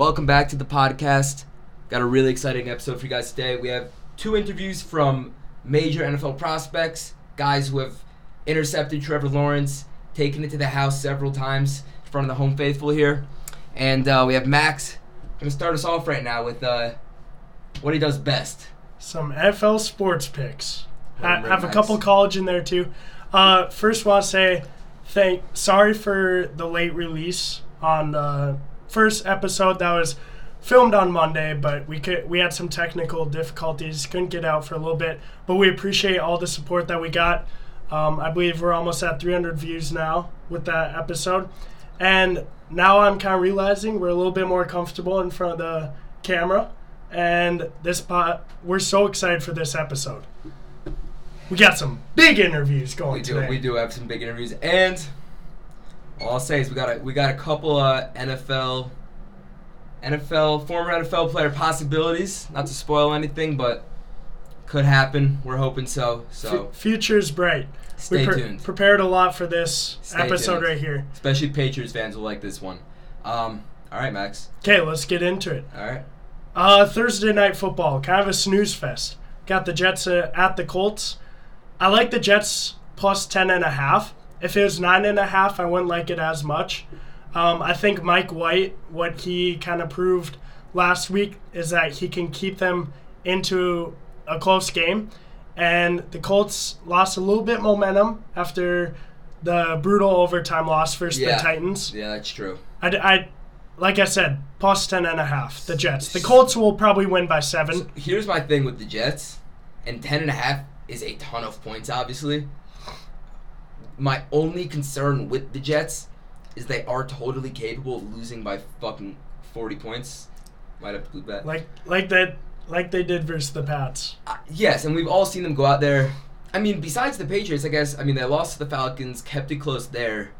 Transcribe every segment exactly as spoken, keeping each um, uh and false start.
Welcome back to the podcast. Got a really exciting episode for you guys today. We have two interviews from major N F L prospects, guys who have intercepted Trevor Lawrence, taken it to the house several times in front of the home faithful here. And uh, we have Max. I'm going to start us off right now with uh, what he does best. Some N F L sports picks. I have a couple college in there too. Uh, first, want to say thank. Sorry for the late release on the first episode that was filmed on Monday, but we could we had some technical difficulties, couldn't get out for a little bit. But we appreciate all the support that we got. Um, I believe we're almost at three hundred views now with that episode, and now I'm kind of realizing we're a little bit more comfortable in front of the camera. And this pot, we're so excited for this episode. We got some big interviews going. We do. Today. We do have some big interviews, and all I'll say is we got a we got a couple uh, N F L, N F L former N F L player possibilities. Not to spoil anything, but could happen. We're hoping so. So F- future's bright. Stay we pre- tuned. Prepared a lot for this Stay episode tuned. right here. Especially Patriots fans will like this one. Um, all right, Max. Okay, let's get into it. All right. Uh, Thursday night football, kind of a snooze fest. Got the Jets uh, at the Colts. I like the Jets plus ten and a half. If it was nine and a half, I wouldn't like it as much. Um, I think Mike White, what he kind of proved last week is that he can keep them into a close game. And the Colts lost a little bit momentum after the brutal overtime loss versus yeah. the Titans. Yeah, that's true. I, I, like I said, plus ten and a half, the Jets. The Colts will probably win by seven. So here's my thing with the Jets, and ten and a half is a ton of points, obviously. My only concern with the Jets is they are totally capable of losing by fucking forty points. Might have to include that. Like, like that, like they did versus the Pats. Uh, yes, and we've all seen them go out there. I mean, besides the Patriots, I guess. I mean, they lost to the Falcons, kept it close there.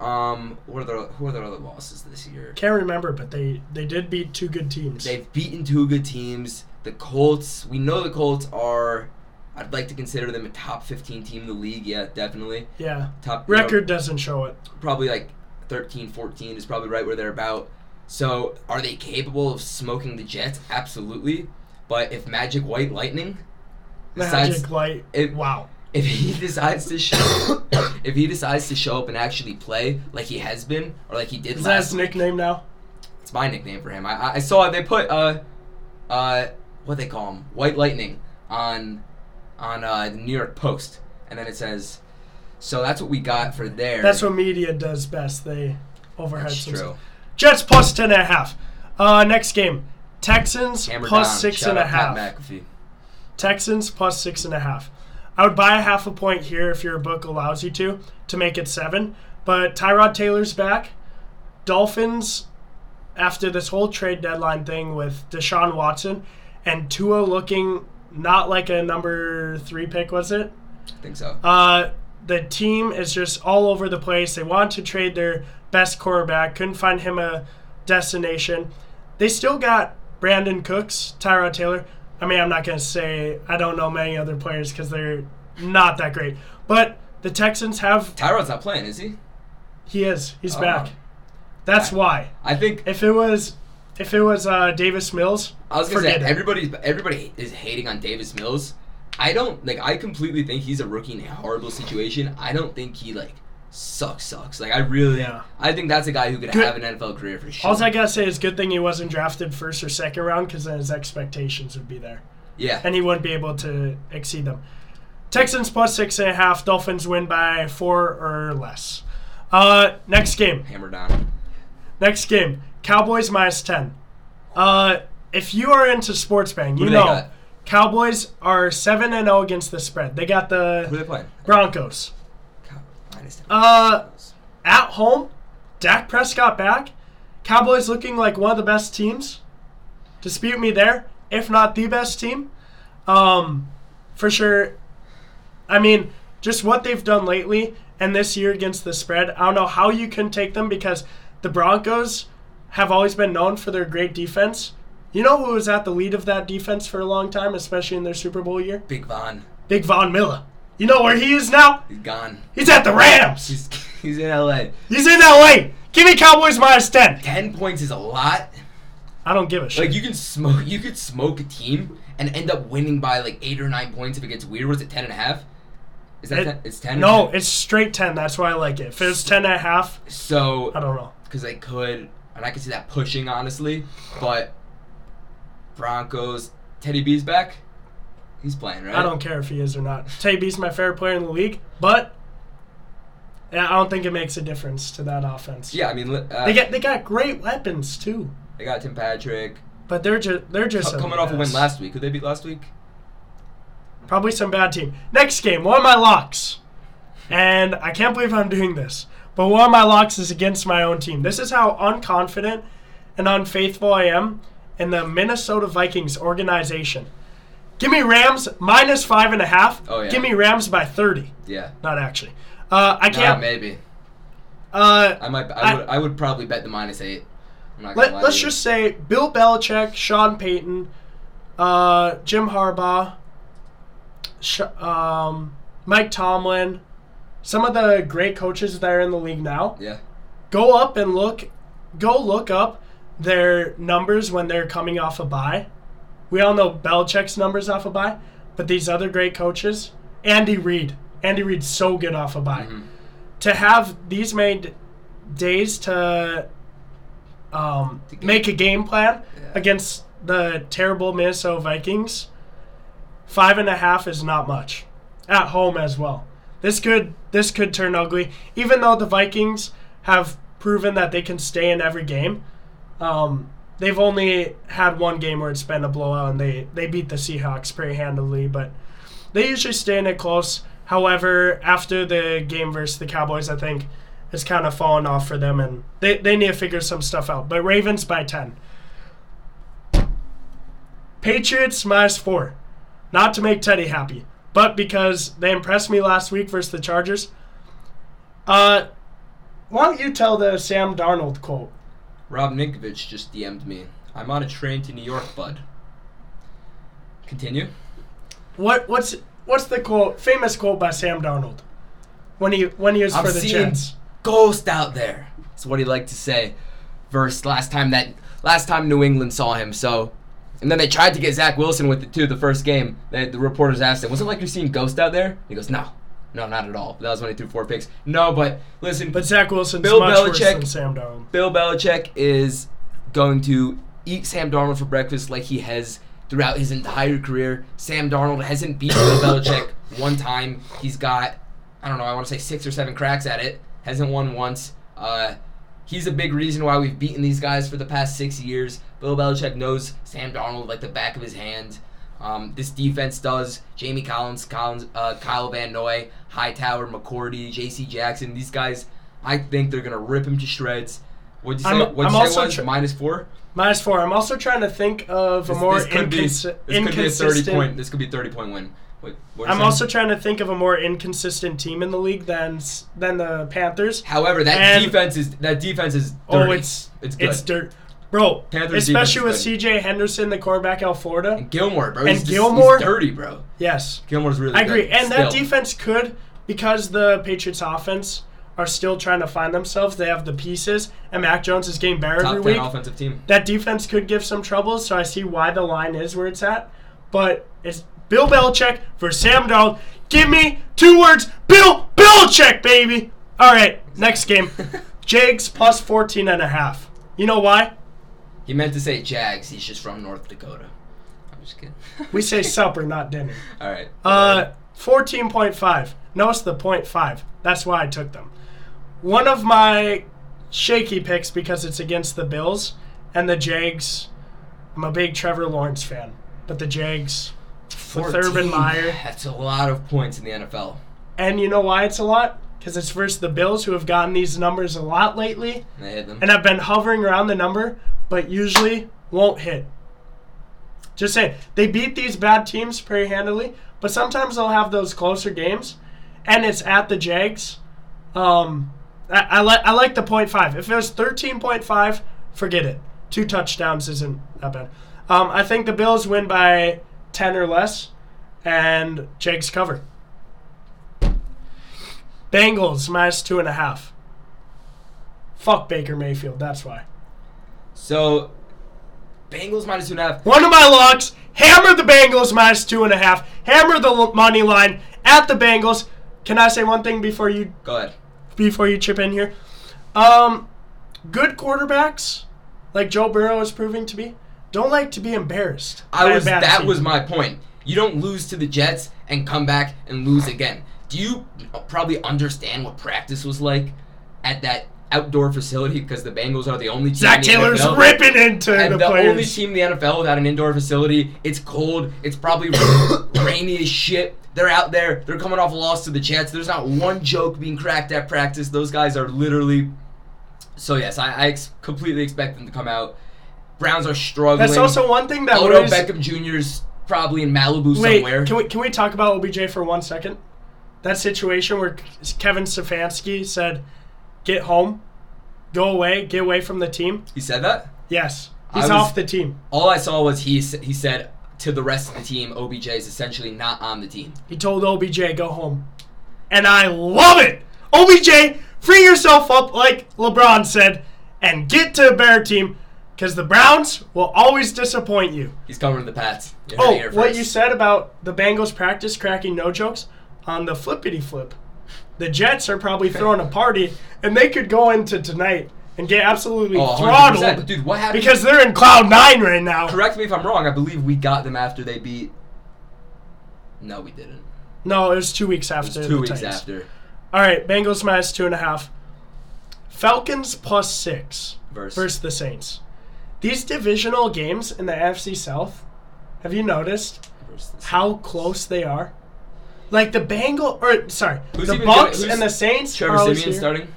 Um, what are their who are their other losses this year? Can't remember, but they, they did beat two good teams. They've beaten two good teams. The Colts, we know the Colts are. I'd like to consider them a top fifteen team in the league. Yeah, definitely. Yeah. Top record know, doesn't show it. Probably like thirteen, fourteen is probably right where they're about. So are they capable of smoking the Jets? Absolutely. But if Magic White Lightning, decides, Magic Light, if, wow. If he decides to show, if he decides to show up and actually play like he has been, or like he did is last. Is that his week, nickname now? It's my nickname for him. I I saw they put uh, uh, what they call him, White Lightning, on. on uh, the New York Post, and then it says, so that's what we got for there. That's what media does best. They overhype themselves. True. Jets plus ten and a half. Uh, next game, Texans Hammer plus down. six Shout and a half. Pat McAfee. Texans plus six and a half. I would buy a half a point here if your book allows you to, to make it seven. But Tyrod Taylor's back. Dolphins, after this whole trade deadline thing with Deshaun Watson and Tua looking not like a number three pick, was it? I think so. Uh, the team is just all over the place. They want to trade their best quarterback. Couldn't find him a destination. They still got Brandon Cooks, Tyrod Taylor. I mean, I'm not going to say I don't know many other players because they're not that great. But the Texans have... Tyrod's not playing, is he? He is. He's oh, back. Wow. That's I, why. I think... If it was... If it was uh, Davis Mills, I was gonna say everybody's everybody is hating on Davis Mills. I don't like. I completely think he's a rookie in a horrible situation. I don't think he like sucks sucks. Like I really, yeah. I think that's a guy who could good. have an N F L career for sure. All I gotta say is good thing he wasn't drafted first or second round because then his expectations would be there. Yeah, and he wouldn't be able to exceed them. Texans plus six and a half. Dolphins win by four or less. Uh, next game. Hammer down. Next game. Cowboys minus ten. Uh, if you are into sports betting, you know Cowboys are seven and zero against the spread. They got the Who they playing? Broncos. Uh, at home, Dak Prescott back. Cowboys looking like one of the best teams. Dispute me there, if not the best team, um, for sure. I mean, just what they've done lately and this year against the spread. I don't know how you can take them because the Broncos have always been known for their great defense. You know who was at the lead of that defense for a long time, especially in their Super Bowl year? Big Von. Big Von Miller. You know where he is now? He's gone. He's at the Rams. He's, he's in L A. He's in L A. Give me Cowboys minus ten. Ten points is a lot. I don't give a shit. Like you can smoke, you could smoke a team and end up winning by like eight or nine points if it gets weird. Was it ten and a half? Is that it, ten? It's ten. No, ten? It's straight ten. That's why I like it. If it's ten and a half, so I don't know because they could, and I could see that pushing honestly. But Broncos, Teddy B's back. He's playing, right? I don't care if he is or not. Teddy B's my favorite player in the league, but I don't think it makes a difference to that offense. Yeah, I mean, uh, they got they got great weapons too. They got Tim Patrick. But they're just they're just Co- coming off a win last week. Who they beat last week? Probably some bad team. Next game, one of my locks, and I can't believe I'm doing this, but one of my locks is against my own team. This is how unconfident and unfaithful I am in the Minnesota Vikings organization. Give me Rams minus five and a half. Oh yeah. Give me Rams by thirty. Yeah. Not actually. Uh, I can't. Nah, maybe. Uh, I might. I, I would. I would probably bet the minus eight. Let, let's just say Bill Belichick, Sean Payton, uh, Jim Harbaugh, Sh- um, Mike Tomlin, some of the great coaches that are in the league now. Yeah. Go up and look, go look up their numbers when they're coming off a bye. We all know Belichick's numbers off a bye, but these other great coaches, Andy Reid, Andy Reid's so good off a bye. Mm-hmm. To have these made days to. Um, make a game plan yeah. against the terrible Minnesota Vikings. Five and a half is not much. At home as well. This could this could turn ugly. Even though the Vikings have proven that they can stay in every game, um, they've only had one game where it's been a blowout, and they, they beat the Seahawks pretty handily. But they usually stay in it close. However, after the game versus the Cowboys, I think it's kind of fallen off for them, and they, they need to figure some stuff out. But Ravens by ten. Patriots minus four. Not to make Teddy happy, but because they impressed me last week versus the Chargers. Uh, why don't you tell the Sam Darnold quote? Rob Ninkovich just D M'd me. I'm on a train to New York, bud. Continue. What what's what's the quote? Famous quote by Sam Darnold when he when he was I'm for the Jets. Ghost out there. That's what he liked to say. Verse last time that last time New England saw him. So, and then they tried to get Zach Wilson with it too. The first game, they, the reporters asked him, "Was it like you're seeing ghost out there?" He goes, "No, no, not at all." That was when he threw four picks. No, but listen. But Zach Wilson's Bill much Belichick, worse than Sam Darnold. Bill Belichick is going to eat Sam Darnold for breakfast like he has throughout his entire career. Sam Darnold hasn't beaten Bill Belichick one time. He's got, I don't know, I want to say six or seven cracks at it. Hasn't won once. Uh, he's a big reason why we've beaten these guys for the past six years. Bill Belichick knows Sam Darnold like the back of his hand. Um, this defense does. Jamie Collins, Collins, uh, Kyle Van Noy, Hightower, McCourty, J C Jackson. These guys, I think they're going to rip him to shreds. What'd you say, I'm, what'd I'm you say was? Tra- minus four? Minus four. I'm also trying to think of this, a more this could incons- be, this inconsistent. Could be a thirty point, this could be a thirty-point win. Wait, I'm also trying to think of a more inconsistent team in the league than than the Panthers. However, that and defense is that defense is dirty. Oh, it's it's good. It's dirt, bro. Panthers especially with C J Henderson, the quarterback out of Florida, and Gilmore, bro. And he's Gilmore, just, he's dirty, bro. Yes, Gilmore's really. I agree, and still. That defense could because the Patriots' offense are still trying to find themselves. They have the pieces, and Mac Jones is getting better every week. Top ten offensive team. That defense could give some trouble, so I see why the line is where it's at, but it's. Bill Belichick for Sam Darnold. Give me two words. Bill Belichick, baby. All right, next game. Jags plus fourteen and a half. You know why? He meant to say Jags. He's just from North Dakota. I'm just kidding. We say supper, not dinner. All right. Uh, fourteen point five. Notice the point five. That's why I took them. One of my shaky picks because it's against the Bills and the Jags. I'm a big Trevor Lawrence fan, but the Jags... fourteen, with Urban Meyer. That's a lot of points in the N F L. And you know why it's a lot? Because it's versus the Bills, who have gotten these numbers a lot lately. And they hit them. And have been hovering around the number, but usually won't hit. Just saying. They beat these bad teams pretty handily, but sometimes they'll have those closer games. And it's at the Jags. Um, I, I, li- I like the point five. If it was thirteen point five, forget it. Two touchdowns isn't that bad. Um, I think the Bills win by... ten or less, and Jake's cover. Bengals minus two and a half. Fuck Baker Mayfield. That's why. So, Bengals minus two and a half. One of my locks. Hammer the Bengals minus two and a half. Hammer the money line at the Bengals. Can I say one thing before you go ahead? Before you chip in here, um, good quarterbacks like Joe Burrow is proving to be don't like to be embarrassed. I was that team. was my point. You don't lose to the Jets and come back and lose again. Do you probably understand what practice was like at that outdoor facility? Because the Bengals are the only team. Zach in the Taylor's N F L ripping into and the, the players. Only team in the N F L without an indoor facility. It's cold. It's probably rainy as shit. They're out there. They're coming off a loss to the Jets. There's not one joke being cracked at practice. Those guys are literally. So, yes, I, I ex- completely expect them to come out. Browns are struggling. That's also one thing that Odell worries. Beckham Junior's probably in Malibu Wait, somewhere. Can we can we talk about O B J for one second? That situation where Kevin Stefanski said, "Get home, go away, get away from the team." He said that? Yes, he's was, off the team. All I saw was he he said. To the rest of the team, O B J is essentially not on the team. He told O B J, go home. And I love it! O B J, free yourself up, like LeBron said, and get to a better team, because the Browns will always disappoint you. He's covering the Pats. Oh, what you said about the Bengals practice cracking no jokes on the flippity flip. The Jets are probably throwing a party, and they could go into tonight and get absolutely oh, throttled. Dude, what happened? Because they're in cloud nine right now. Correct me if I'm wrong. I believe we got them after they beat. No, we didn't. No, it was two weeks after. It was two weeks Titans. after. All right, Bengals minus two and a half. Falcons plus six versus. versus the Saints. These divisional games in the A F C South, have you noticed how close they are? Like the Bengals, or sorry, who's the Bucks and the Saints. Trevor Siemian starting.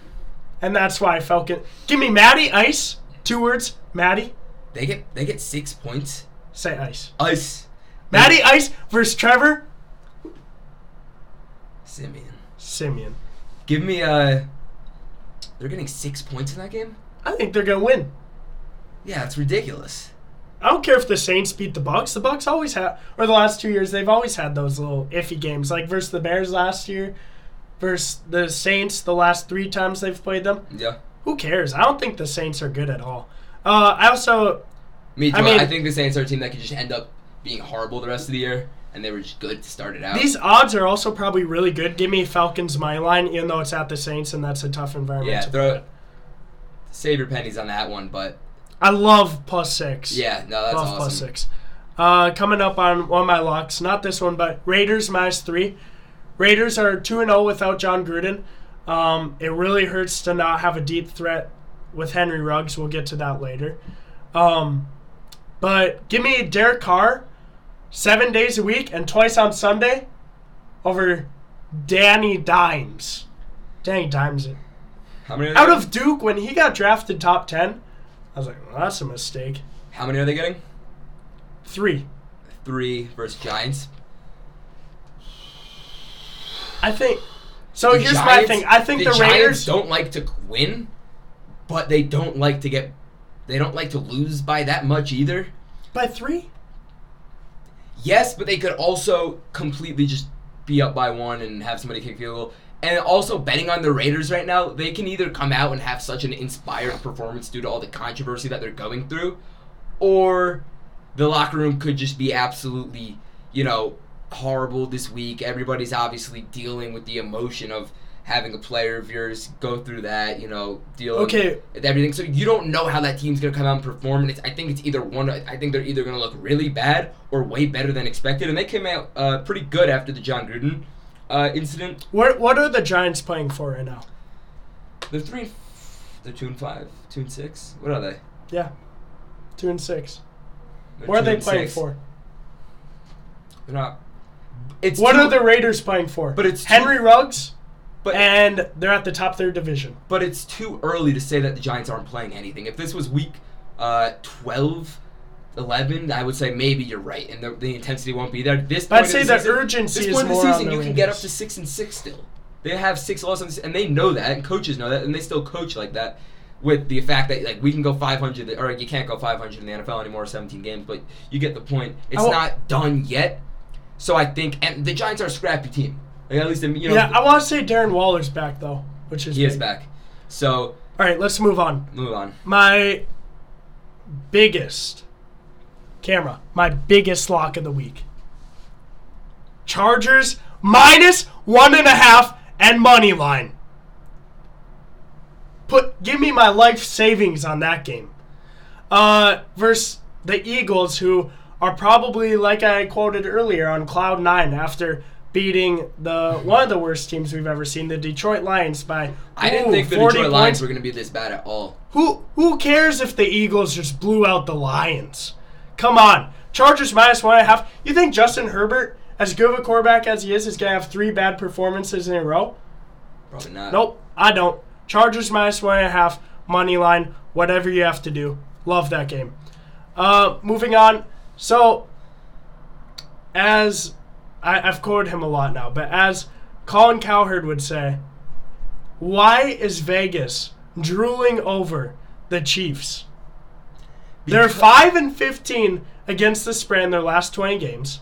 And that's why Falcon. Give me Matty Ice. Two words, Matty. They get they get six points. Say Ice. Ice. Matty Ice versus Trevor. Simeon. Simeon. Give me uh. They're getting six points in that game. I think they're gonna win. Yeah, it's ridiculous. I don't care if the Saints beat the Bucks. The Bucks always have, or the last two years they've always had those little iffy games, like versus the Bears last year. Versus the Saints, the last three times they've played them. Yeah. Who cares? I don't think the Saints are good at all. Uh, I also... Me too. I, mean, I think the Saints are a team that could just end up being horrible the rest of the year, and they were just good to start it out. These odds are also probably really good. Give me Falcons money line, even though it's at the Saints, and that's a tough environment. Yeah, to throw it. Save your pennies on that one, but... I love plus six. Yeah, no, that's love awesome. plus six. Uh, coming up on one of my locks, not this one, but Raiders minus three. Raiders are two and oh without John Gruden. Um, it really hurts to not have a deep threat with Henry Ruggs. We'll get to that later. Um, but give me Derek Carr seven days a week and twice on Sunday over Danny Dimes. Danny Dimes. How many are out of Duke, when he got drafted top ten, I was like, well, that's a mistake. How many are they getting? Three. Three versus Giants. I think so. The here's Giants, my thing. I think the, the Raiders don't like to win, but they don't like to get. They don't like to lose by that much either. By three. Yes, but they could also completely just be up by one and have somebody kick field goal. And also betting on the Raiders right now, they can either come out and have such an inspired performance due to all the controversy that they're going through, or the locker room could just be absolutely, you know. horrible this week. Everybody's obviously dealing with the emotion of having a player of yours go through that, you know, dealing okay. with everything. So you don't know how that team's going to come out and perform. And it's, I think it's either one. I think they're either going to look really bad or way better than expected. And they came out uh, pretty good after the John Gruden uh, incident. What What are the Giants playing for right now? They're three. They're two and five, two and six. What are they? Yeah, two and six. They're what are they playing six. for? They're not. It's what two, are the Raiders playing for? But it's Henry two, Ruggs, but and they're at the top of their division. But it's too early to say that the Giants aren't playing anything. If this was week uh, twelve, eleven, I would say maybe you're right, and the, the intensity won't be there. This but I'd say the, season, urgency this is point more of the season, on the you Raiders. Can get up to six and six still. They have six losses, and they know that, and coaches know that, and they still coach like that. With the fact that like we can go five hundred, or you can't go five hundred in the N F L anymore, seventeen games, but you get the point. It's oh. not done yet. So I think, and the Giants are a scrappy team. Like at least, you know. Yeah, I want to say Darren Waller's back though, which is he big. is back. So All right, let's move on. Move on. My biggest camera, my biggest lock of the week. Chargers minus one and a half and money line. Put give me my life savings on that game. Uh, versus the Eagles, who are probably, like I quoted earlier, on cloud nine after beating the one of the worst teams we've ever seen, the Detroit Lions, by I didn't ooh, think the Detroit Lions were going to be this bad at all. Who who cares if the Eagles just blew out the Lions? Come on. Chargers minus one and a half. You think Justin Herbert, as good of a quarterback as he is, is going to have three bad performances in a row? Probably not. Nope, I don't. Chargers minus one and a half, money line, whatever you have to do. Love that game. Uh, moving on. So, as I, I've quoted him a lot now, but as Colin Cowherd would say, why is Vegas drooling over the Chiefs? Because they're five and fifteen against the spread in their last twenty games.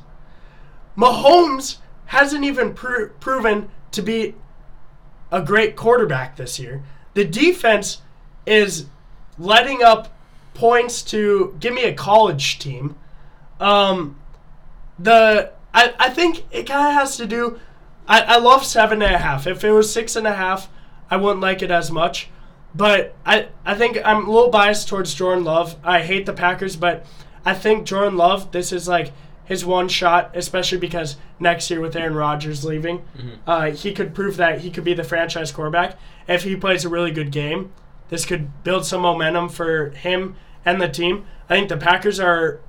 Mahomes hasn't even pr- proven to be a great quarterback this year. The defense is letting up points to give me a college team. Um, the I, I think it kind of has to do. I, I love seven and a half. If it was six and a half, I wouldn't like it as much. But I, I think I'm a little biased towards Jordan Love. I hate the Packers, but I think Jordan Love, this is like his one shot, especially because next year with Aaron Rodgers leaving, mm-hmm. uh, he could prove that he could be the franchise quarterback. If he plays a really good game, this could build some momentum for him and the team. I think the Packers are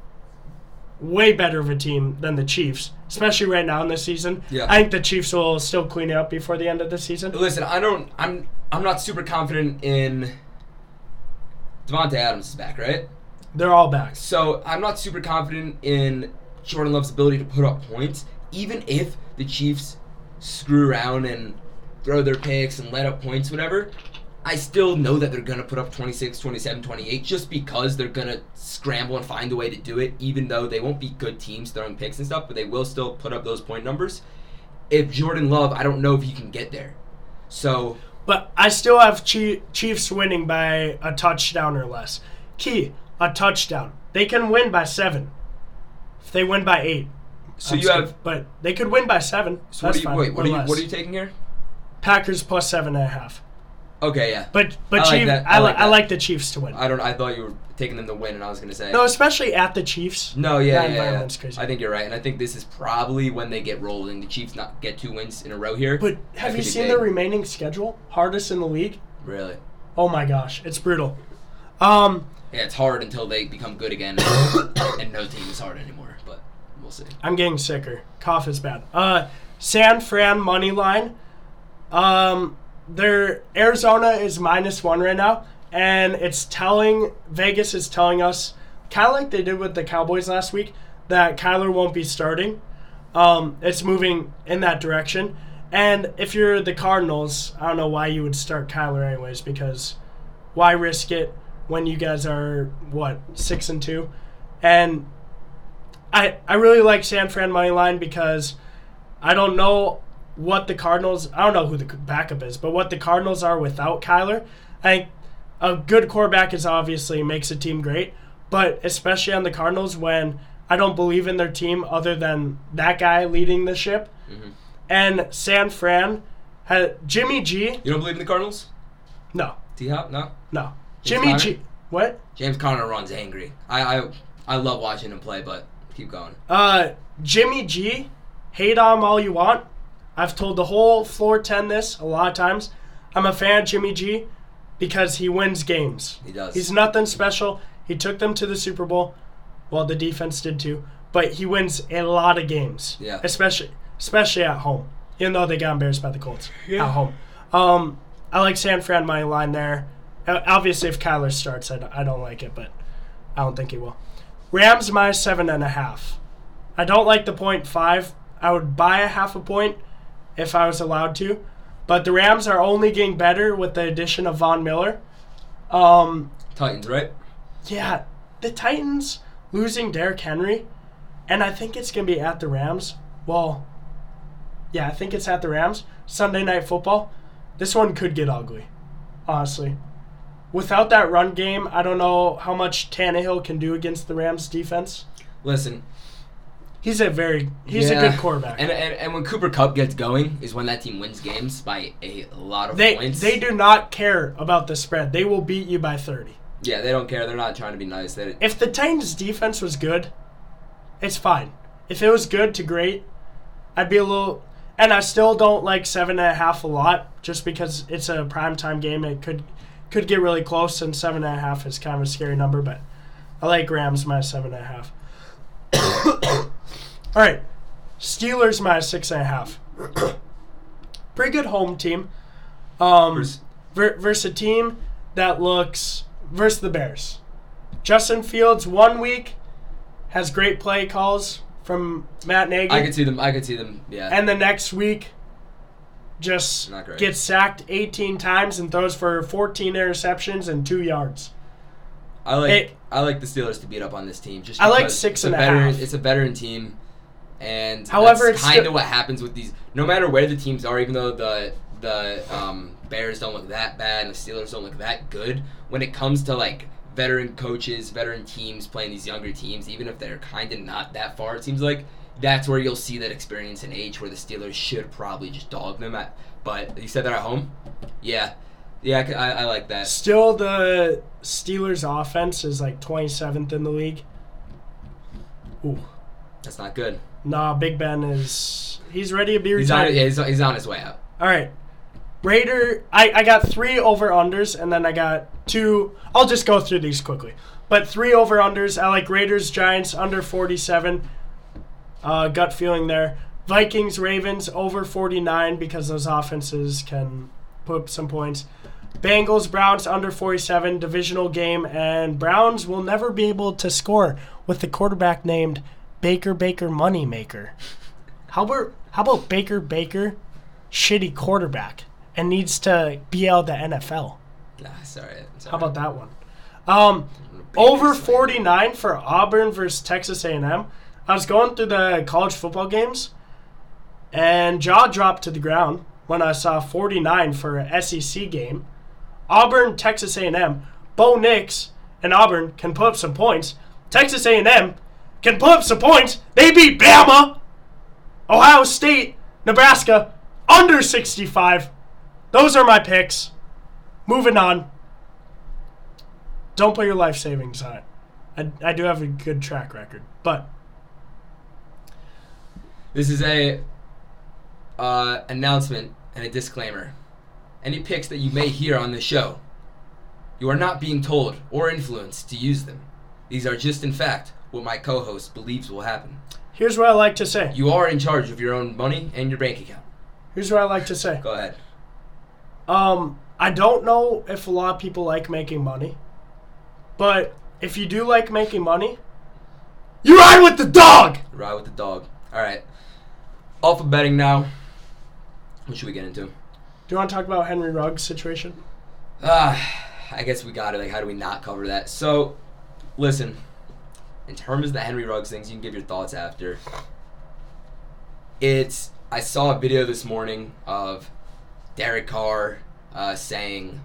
way better of a team than the Chiefs, especially right now in this season. Yeah. I think the Chiefs will still clean it up before the end of the season. Listen, I don't. I'm. I'm not super confident in. Devontae Adams is back, right? They're all back. So I'm not super confident in Jordan Love's ability to put up points, even if the Chiefs screw around and throw their picks and let up points, whatever. I still know that they're going to put up twenty-six, twenty-seven, twenty-eight just because they're going to scramble and find a way to do it, even though they won't be good teams throwing picks and stuff, but they will still put up those point numbers. If Jordan Love, I don't know if he can get there. So, but I still have Chiefs winning by a touchdown or less. Key, a touchdown. They can win by seven. If they win by eight. So I'm you scared, have, but they could win by seven. So that's what are you, fine, wait, what are you, what are you taking here? Packers plus seven and a half. Okay, yeah. But but I like Chief, that. I, I, like, I like the Chiefs to win. I don't. I thought you were taking them to win, and I was gonna say no, especially at the Chiefs. No, yeah, yeah, yeah, yeah. Crazy. I think you're right, and I think this is probably when they get rolling. The Chiefs not get two wins in a row here. But have you seen their remaining schedule? Hardest in the league. Really? Oh my gosh, it's brutal. Um. Yeah, it's hard until they become good again, and no team is hard anymore. But we'll see. I'm getting sicker. Cough is bad. Uh, San Fran money line. Um. Their Arizona is minus one right now, and it's telling Vegas is telling us, kind of like they did with the Cowboys last week, that Kyler won't be starting. Um, it's moving in that direction, and if you're the Cardinals, I don't know why you would start Kyler anyways, because why risk it when you guys are what six and two, and I I really like San Fran money line because I don't know what the Cardinals, I don't know who the backup is, but what the Cardinals are without Kyler. I think a good quarterback is obviously makes a team great, but especially on the Cardinals when I don't believe in their team other than that guy leading the ship. Mm-hmm. And San Fran, had Jimmy G. You don't believe in the Cardinals? No. T-Hop, no? No. James Jimmy Conner? G. What? James Conner runs angry. I, I I love watching him play, but keep going. Uh, Jimmy G, hate on him all you want. I've told the whole floor ten this a lot of times. I'm a fan of Jimmy G because he wins games. He does. He's nothing special. He took them to the Super Bowl. Well, the defense did too. But he wins a lot of games. Yeah. Especially especially at home. Even though they got embarrassed by the Colts yeah. at home. Um, I like San Fran money line there. Obviously, if Kyler starts, I don't, I don't like it, but I don't think he will. Rams minus seven and a half. I don't like the point five. I would buy a half a point if I was allowed to. But the Rams are only getting better with the addition of Von Miller. Um, Titans, right? Yeah. The Titans losing Derrick Henry, and I think it's going to be at the Rams. Well, yeah, I think it's at the Rams. Sunday Night Football. This one could get ugly, honestly. without that run game, I don't know how much Tannehill can do against the Rams defense. Listen, he's a very he's yeah. a good quarterback. And, and and when Cooper Kupp gets going is when that team wins games by a lot of they, points. They do not care about the spread. They will beat you by thirty. Yeah, they don't care. They're not trying to be nice. They, if the Titans' defense was good, it's fine. If it was good to great, I'd be a little... And I still don't like seven and a half a lot, just because it's a primetime game. It could could get really close, and seven and a half is kind of a scary number, but I like Rams minus seven and a half. All right, Steelers minus six and a half. Pretty good home team um, versus ver- versus a team that looks... versus the Bears. Justin Fields one week has great play calls from Matt Nagy. I could see them. I could see them. Yeah. And the next week, just gets sacked eighteen times and throws for fourteen interceptions and two yards. I like. It, I like the Steelers to beat up on this team. Just I like six and a, a veteran, half. It's a veteran team, and however, that's kind of st- what happens with these. No matter where the teams are, even though the the um, Bears don't look that bad and the Steelers don't look that good, when it comes to like veteran coaches, veteran teams playing these younger teams, even if they're kind of not that far, it seems like that's where you'll see that experience and age where the Steelers should probably just dog them at. But you said that at home? Yeah. Yeah, I, I like that. Still, the Steelers' offense is like twenty-seventh in the league. Ooh. That's not good. Nah, Big Ben is... He's ready to be retired. He's on, yeah, he's on, he's on his way out. All right. Raider, I, I got three over-unders, and then I got two. I'll just go through these quickly. But three over-unders. I like Raiders, Giants, under forty-seven. Uh, gut feeling there. Vikings, Ravens, over forty-nine because those offenses can put up some points. Bengals, Browns, under forty-seven, divisional game. And Browns will never be able to score with the quarterback named Baker Baker Moneymaker. How about, how about Baker Baker, shitty quarterback? And needs to be out the N F L. Nah, sorry. sorry. How about that one? Um, over forty-nine for Auburn versus Texas A and M. I was going through the college football games, and jaw dropped to the ground when I saw forty-nine for an S E C game. Auburn, Texas A and M. Bo Nix and Auburn can put up some points. Texas A and M can put up some points. They beat Bama, Ohio State, Nebraska, under sixty-five. Those are my picks. Moving on. Don't put your life savings on it. I, I do have a good track record, but this is a uh, announcement and a disclaimer. Any picks that you may hear on this show, you are not being told or influenced to use them. These are just, in fact, what my co-host believes will happen. Here's what I like to say. You are in charge of your own money and your bank account. Here's what I like to say. Go ahead. Um, I don't know if a lot of people like making money, but if you do like making money, you ride with the dog! Ride with the dog. All right. Off of betting now. What should we get into? Do you want to talk about Henry Ruggs' situation? Ah, uh, I guess we got it. Like, how do we not cover that? So, listen, in terms of the Henry Ruggs things, you can give your thoughts after. It's, I saw a video this morning of Derek Carr uh, saying...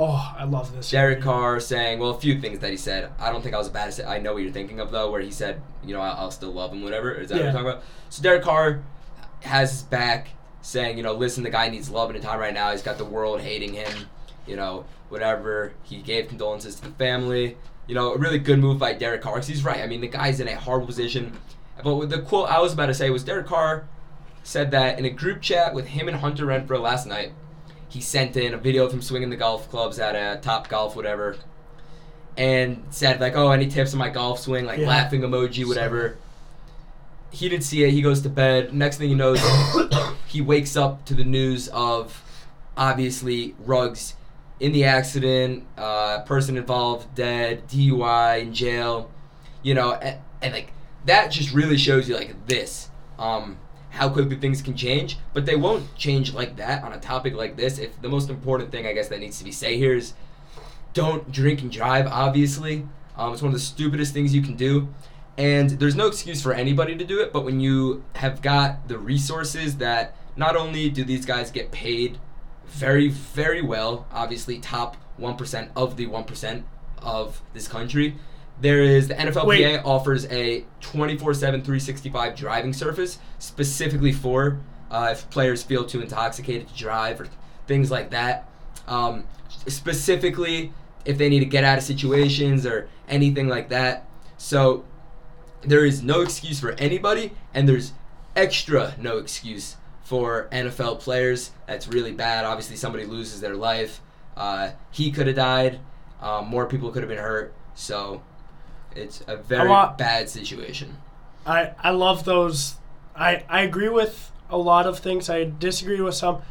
Oh, I love this. Derek movie. Carr saying, well, a few things that he said. I don't think I was bad to say. I know what you're thinking of, though, where he said, you know, I'll, I'll still love him, whatever. Is that yeah. what you're talking about? So Derek Carr has his back saying, you know, listen, the guy needs love in a time right now. He's got the world hating him, you know, whatever. He gave condolences to the family. You know, a really good move by Derek Carr because he's right. I mean, the guy's in a horrible position. But with the quote I was about to say was Derek Carr said that in a group chat with him and Hunter Renfrow last night, he sent in a video of him swinging the golf clubs at a Top Golf, whatever, and said, like, oh, any tips on my golf swing, like yeah. laughing emoji, whatever. So. He didn't see it. He goes to bed. Next thing he knows, he wakes up to the news of, obviously, Ruggs in the accident, uh, person involved, dead, D U I, in jail, you know, and, and, like, that just really shows you, like, this, um... how quickly things can change, but they won't change like that on a topic like this. If the most important thing, I guess, that needs to be said here is don't drink and drive, obviously. Um, it's one of the stupidest things you can do, and there's no excuse for anybody to do it, but when you have got the resources that not only do these guys get paid very, very well, obviously top one percent of the one percent of this country. There is the N F L P A Wait. offers a twenty-four seven, three sixty-five driving surface specifically for uh, if players feel too intoxicated to drive or things like that. Um, specifically if they need to get out of situations or anything like that. So there is no excuse for anybody, and there's extra no excuse for N F L players. That's really bad. Obviously, somebody loses their life. Uh, he could have died. Um, more people could have been hurt. So it's a very lot, bad situation. I, I love those. I, I agree with a lot of things. I disagree with some.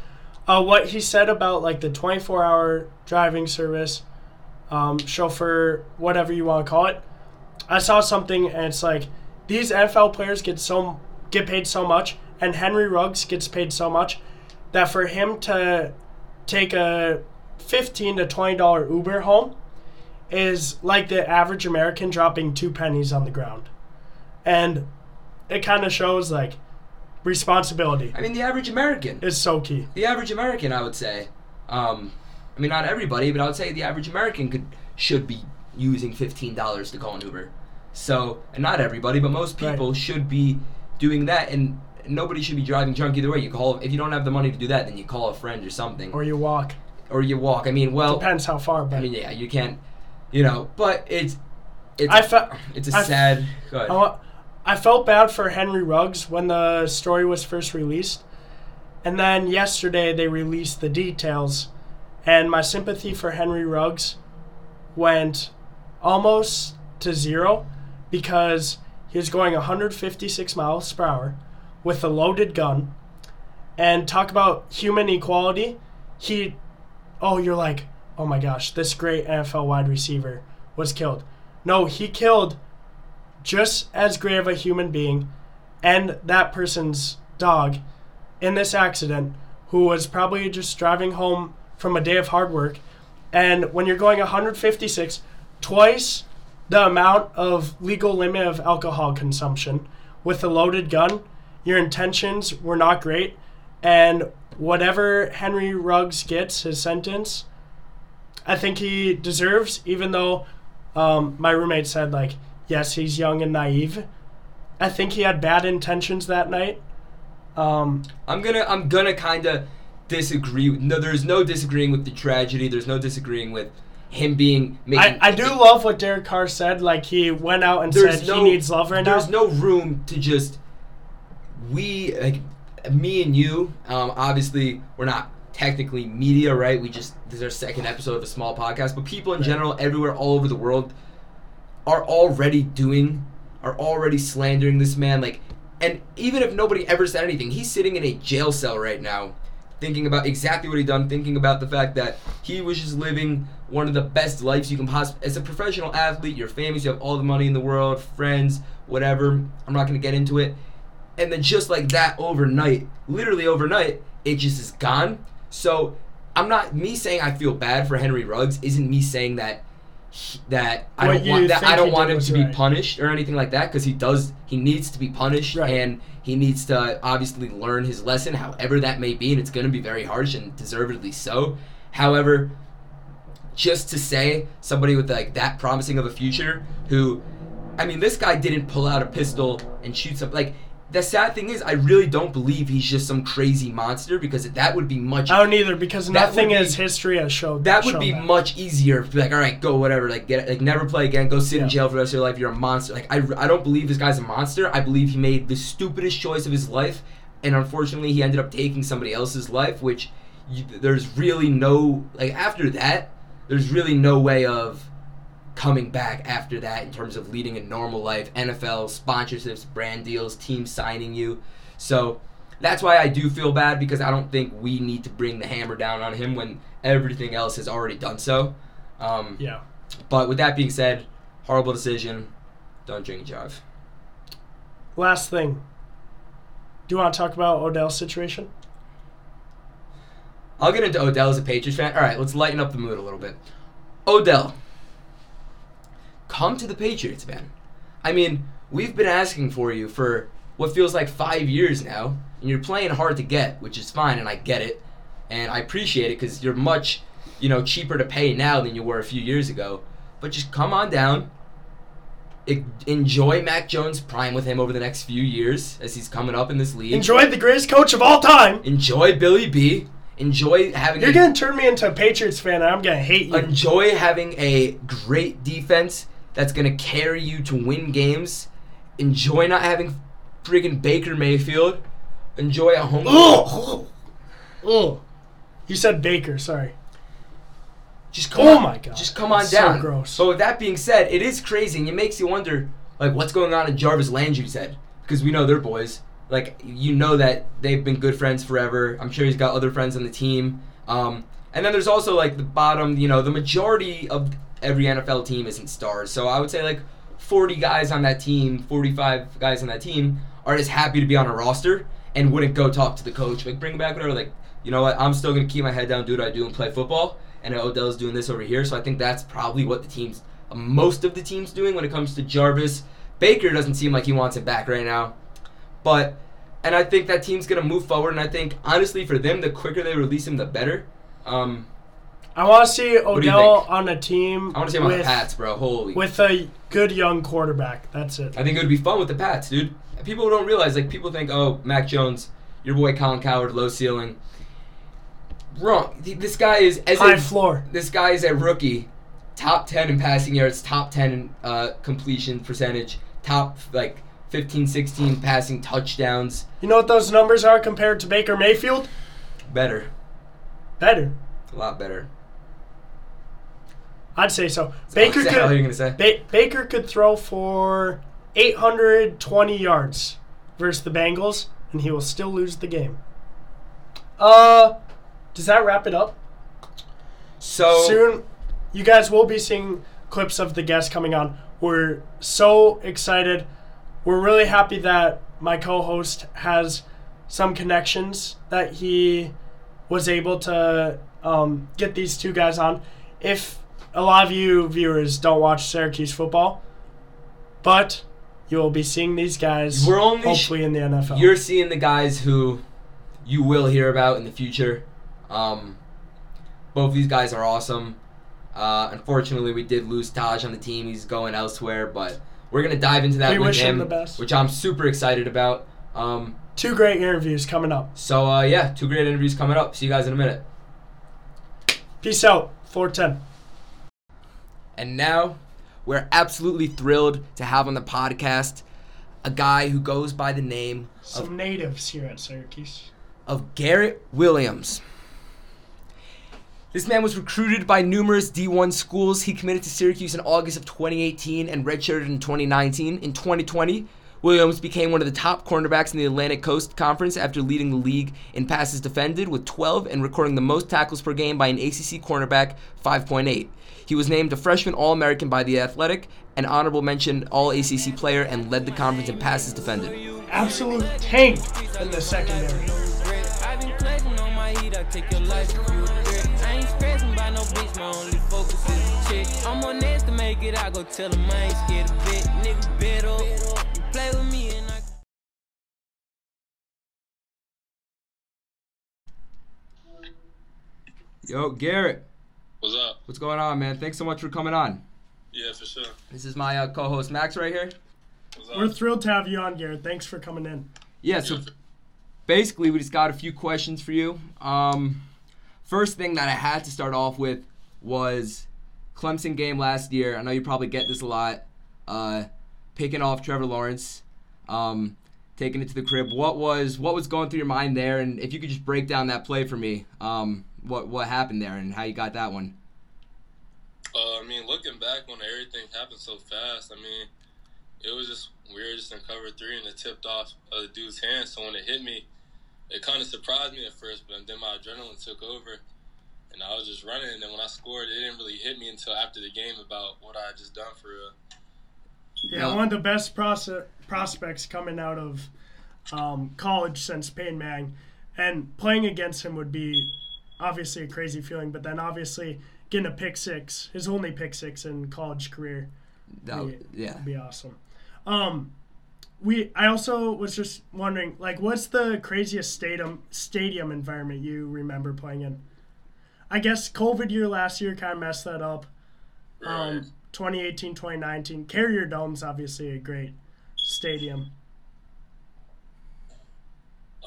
Uh, what he said about like the twenty-four hour driving service, um, chauffeur, whatever you want to call it. I saw something, and it's like these N F L players get so get paid so much, and Henry Ruggs gets paid so much that for him to take a fifteen to twenty dollar Uber home is like the average American dropping two pennies on the ground. And it kind of shows like responsibility. I mean, the average American is so key. The average American, I would say. Um, I mean, not everybody, but I would say the average American could should be using fifteen dollars to call an Uber. So, and not everybody, but most people right. should be doing that, and nobody should be driving drunk either way. You call, if you don't have the money to do that, then you call a friend or something. Or you walk. Or you walk. I mean, well... Depends how far, but... I mean, yeah, you can't, you know, but it's... it's I fe- It's a I sad... Go ahead. Uh, I felt bad for Henry Ruggs when the story was first released, and then yesterday they released the details, and my sympathy for Henry Ruggs went almost to zero because he was going one hundred fifty-six miles per hour with a loaded gun. And talk about human equality. He, oh, you're like, oh my gosh, this great N F L wide receiver was killed. No, he killed just as great of a human being and that person's dog in this accident, who was probably just driving home from a day of hard work. And when you're going one hundred fifty-six, twice the amount of legal limit of alcohol consumption with a loaded gun, your intentions were not great. And whatever Henry Ruggs gets, his sentence, I think he deserves, even though um, my roommate said, like, yes, he's young and naive. I think he had bad intentions that night. Um, I'm gonna, I'm gonna kind of... disagree. No, there's no disagreeing with the tragedy. There's no disagreeing with him being making... I, I do love what Derek Carr said. Like, he went out and said no, he needs love right there's now. There's no room to just... We, like, me and you, um, obviously, we're not technically media, right? We just... This is our second episode of a small podcast. But people in right. general, everywhere, all over the world, are already doing, are already slandering this man. Like, and even if nobody ever said anything, he's sitting in a jail cell right now, thinking about exactly what he done, thinking about the fact that he was just living one of the best lives you can possibly... As a professional athlete, your families, you have all the money in the world, friends, whatever. I'm not going to get into it. And then just like that overnight, literally overnight, it just is gone. So I'm not... Me saying I feel bad for Henry Ruggs isn't me saying that he, that I what don't want that I don't want him to right. be punished or anything like that, because he does... He needs to be punished right. and... He needs to obviously learn his lesson, however that may be, and it's going to be very harsh and deservedly so. However, just to say somebody with like that promising of a future who, I mean, this guy didn't pull out a pistol and shoot something. Like, the sad thing is I really don't believe he's just some crazy monster, because that would be much... I don't either, because nothing be, is history has showed that. Would show be that. Much easier to be like, all right, go whatever, like get like never play again, go sit yeah. in jail for the rest of your life, you're a monster. Like, I, I don't believe this guy's a monster. I believe he made the stupidest choice of his life, and unfortunately he ended up taking somebody else's life, which you, there's really no... Like, after that, there's really no way of coming back after that in terms of leading a normal life, N F L, sponsorships, brand deals, teams signing you. So that's why I do feel bad, because I don't think we need to bring the hammer down on him when everything else has already done so. Um, yeah. But with that being said, horrible decision. Don't drink and drive. Last thing. Do you want to talk about Odell's situation? I'll get into Odell as a Patriots fan. All right, let's lighten up the mood a little bit. Odell. Come to the Patriots, man. I mean, we've been asking for you for what feels like five years now, and you're playing hard to get, which is fine, and I get it, and I appreciate it, because you're much you know, cheaper to pay now than you were a few years ago. But just come on down. Enjoy Mac Jones' prime with him over the next few years as he's coming up in this league. Enjoy the greatest coach of all time. Enjoy Billy B. Enjoy having You're a, gonna turn me into a Patriots fan and I'm gonna hate you. Enjoy having a great defense that's gonna carry you to win games. Enjoy not having friggin' Baker Mayfield. Enjoy a home Oh, oh. You said Baker, sorry. Just come oh on, my god! Just come on That's down. So gross. So with that being said, it is crazy, and it makes you wonder, like, what's going on in Jarvis Landry's head? Because we know they're boys. Like, you know that they've been good friends forever. I'm sure he's got other friends on the team. Um, and then there's also like the bottom. You know, the majority of every N F L team isn't stars. So I would say like forty guys on that team, forty-five guys on that team are just happy to be on a roster and wouldn't go talk to the coach. Like, bring back whatever. Like, you know what? I'm still gonna keep my head down, do what I do, and play football. And Odell's doing this over here, so I think that's probably what the team's, most of the team's doing when it comes to Jarvis. Baker doesn't seem like he wants it back right now. But, and I think that team's going to move forward, and I think, honestly, for them, the quicker they release him, the better. Um, I want to see Odell on a team I want to see him with, on the Pats, bro. Holy. With a good young quarterback. That's it. I think it would be fun with the Pats, dude. People don't realize, like, people think, oh, Mac Jones, your boy Colin Cowherd, low ceiling. Wrong. This guy is as high a, floor. This guy is a rookie, top ten in passing yards, top ten in uh, completion percentage, top like fifteen, sixteen passing touchdowns. You know what those numbers are compared to Baker Mayfield? Better. Better. A lot better. I'd say so. That's Baker exactly could. What you're gonna say? Ba- Baker could throw for eight hundred twenty yards versus the Bengals, and he will still lose the game. Uh. Does that wrap it up? So soon, you guys will be seeing clips of the guests coming on. We're so excited. We're really happy that my co-host has some connections that he was able to um, get these two guys on. If a lot of you viewers don't watch Syracuse football, but you'll be seeing these guys We're only hopefully sh- in the N F L. You're seeing the guys who you will hear about in the future. Um, both of these guys are awesome. Uh, unfortunately, we did lose Taj on the team. He's going elsewhere, but we're going to dive into that we with wish him, him the best. Which I'm super excited about. Um, two great interviews coming up. So, uh, yeah, two great interviews coming up. See you guys in a minute. Peace out, four ten. And now we're absolutely thrilled to have on the podcast a guy who goes by the name Some of... Some natives here at Syracuse. Of Garrett Williams. This man was recruited by numerous D one schools. He committed to Syracuse in August of twenty eighteen and redshirted in twenty nineteen. In twenty twenty, Williams became one of the top cornerbacks in the Atlantic Coast Conference after leading the league in passes defended with twelve and recording the most tackles per game by an A C C cornerback, five point eight. He was named a freshman All-American by The Athletic, an honorable mention All-A C C player, and led the conference in passes defended. Absolute tank in the secondary. I'm on this to make it, I go tell him I ain't scared a bit, nigga bit up, you play with me and I... Yo, Garrett. What's up? What's going on, man? Thanks so much for coming on. Yeah, for sure. This is my uh, co-host Max right here. What's up? We're thrilled to have you on, Garrett. Thanks for coming in. Yeah, so basically we just got a few questions for you. Um, first thing that I had to start off with was... Clemson game last year. I know you probably get this a lot. Uh, picking off Trevor Lawrence, um, taking it to the crib. What was what was going through your mind there? And if you could just break down that play for me, um, what what happened there and how you got that one? Uh, I mean, looking back when everything happened so fast, I mean, it was just we were just in cover three and it tipped off of the dude's hand. So when it hit me, it kind of surprised me at first, but then my adrenaline took over. And I was just running, and then when I scored, it didn't really hit me until after the game about what I had just done for real. Yeah, yeah. One of the best proce- prospects coming out of um, college since Peyton Manning. And playing against him would be obviously a crazy feeling, but then obviously getting a pick six, his only pick six in college career, that would be, yeah. would be awesome. Um, we I also was just wondering, like, what's the craziest stadium, stadium environment you remember playing in? I guess COVID year last year kind of messed that up. Um, twenty eighteen, twenty nineteen. Carrier Dome's obviously a great stadium.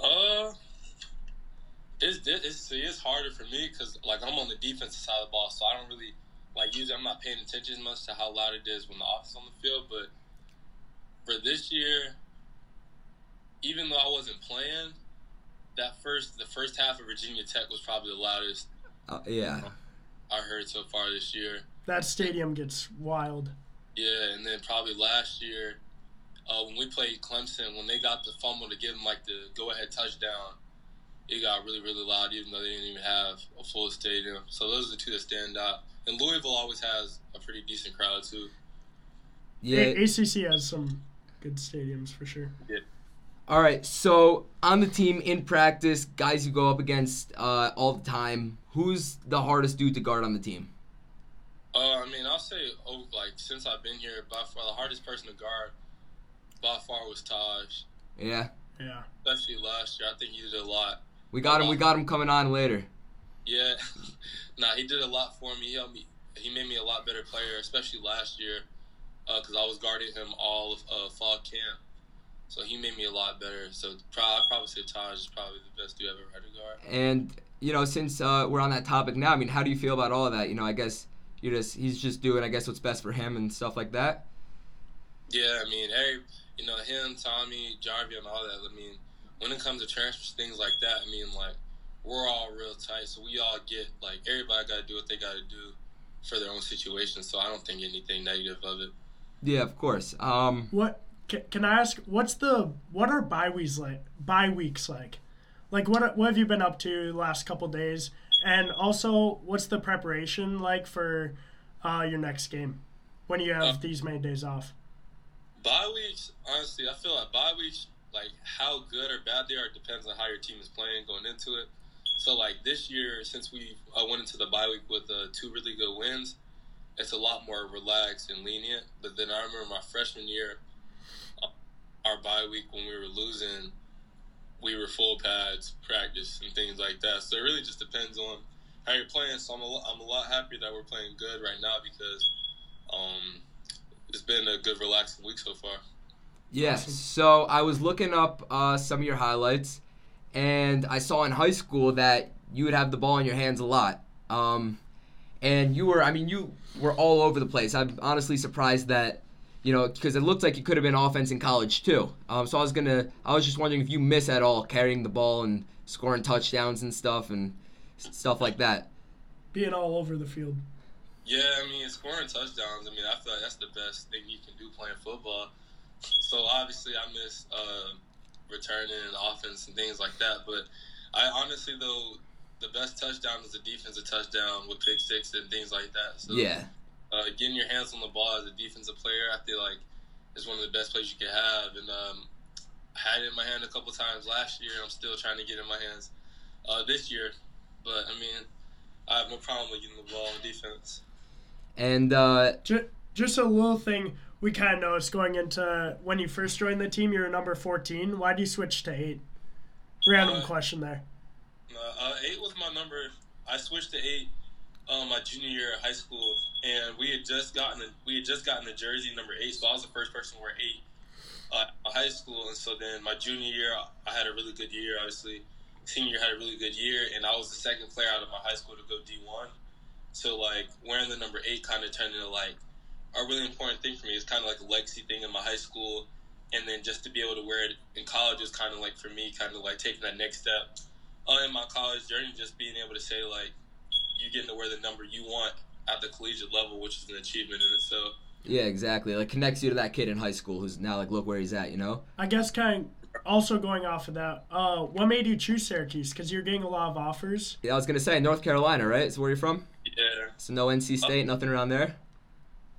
Uh, it's it's it's harder for me because like I'm on the defensive side of the ball, so I don't really like usually I'm not paying attention much to how loud it is when the offense on the field. But for this year, even though I wasn't playing, that first the first half of Virginia Tech was probably the loudest. Uh, yeah, I heard so far this year. That stadium gets wild. Yeah, and then probably last year. Uh, when we played Clemson, when they got the fumble to give them, like, the go-ahead touchdown, it got really, really loud, even though they didn't even have a full stadium. So those are the two that stand out. And Louisville always has a pretty decent crowd, too. Yeah, a- ACC has some good stadiums for sure. Yeah. All right, so on the team, in practice, guys you go up against uh, all the time, who's the hardest dude to guard on the team? Uh, I mean, I'll say, oh, like, since I've been here, by far the hardest person to guard by far was Taj. Yeah. Yeah. Especially last year. I think he did a lot. We got him. We got him coming on later. Yeah. Nah, he did a lot for me. He helped me. He made me a lot better player, especially last year, because uh, I was guarding him all of uh, fall camp. So he made me a lot better. So probably, I'd probably say Taj is probably the best dude I've ever had to guard. And, you know, since uh, we're on that topic now, I mean, how do you feel about all of that? You know, I guess you just he's just doing, I guess, what's best for him and stuff like that? Yeah, I mean, every... You know, him, Tommy, Jarvie, and all that. I mean, when it comes to transfers, things like that, I mean, like, we're all real tight. So we all get, like, everybody got to do what they got to do for their own situation. So I don't think anything negative of it. Yeah, of course. Um, what can, can I ask, what's the, what are bye weeks like? Bye weeks like? Like, what, what have you been up to the last couple days? And also, what's the preparation like for uh, your next game when you have uh, these many days off? Bye weeks, honestly, I feel like bye weeks, like how good or bad they are depends on how your team is playing going into it. So, like this year, since we I went into the bye week with uh, two really good wins, it's a lot more relaxed and lenient. But then I remember my freshman year, our bye week when we were losing, we were full pads, practice, and things like that. So it really just depends on how you're playing. So I'm a, I'm a lot happier that we're playing good right now because um, – it's been a good, relaxing week so far. Yes. Awesome. So I was looking up uh, some of your highlights, and I saw in high school that you would have the ball in your hands a lot. Um, and you were, I mean, you were all over the place. I'm honestly surprised that, you know, because it looked like you could have been offense in college too. Um, so I was gonna, I was just wondering if you miss at all carrying the ball and scoring touchdowns and stuff and stuff like that. Being all over the field. Yeah, I mean, scoring touchdowns, I mean, I feel like that's the best thing you can do playing football. So, obviously, I miss uh, returning and offense and things like that. But I honestly, though, the best touchdown is a defensive touchdown with pick six and things like that. So, yeah. uh, getting your hands on the ball as a defensive player, I feel like is one of the best plays you can have. And um, I had it in my hand a couple times last year, and I'm still trying to get it in my hands uh, this year. But, I mean, I have no problem with getting the ball on defense. And uh, just, just a little thing we kind of noticed going into when you first joined the team, you were number fourteen. Why do you switch to eight? Random uh, question there. Uh, eight was my number. I switched to eight um, my junior year of high school, and we had just gotten a, we had just gotten a jersey number eight, so I was the first person to wear eight uh, at high school. And so then my junior year, I had a really good year. Obviously, senior year had a really good year, and I was the second player out of my high school to go D one. So, like, wearing the number eight kind of turned into, like, a really important thing for me. It's kind of like a legacy thing in my high school. And then just to be able to wear it in college is kind of, like, for me, kind of, like, taking that next step uh, in my college journey, just being able to say, like, you getting to wear the number you want at the collegiate level, which is an achievement in itself. Yeah, exactly. Like, connects you to that kid in high school who's now, like, look where he's at, you know? I guess kind of also going off of that, uh, what made you choose Syracuse? Because you're getting a lot of offers. Yeah, I was going to say, North Carolina, right? Is where you're from? Yeah. So no N C State, uh, nothing around there?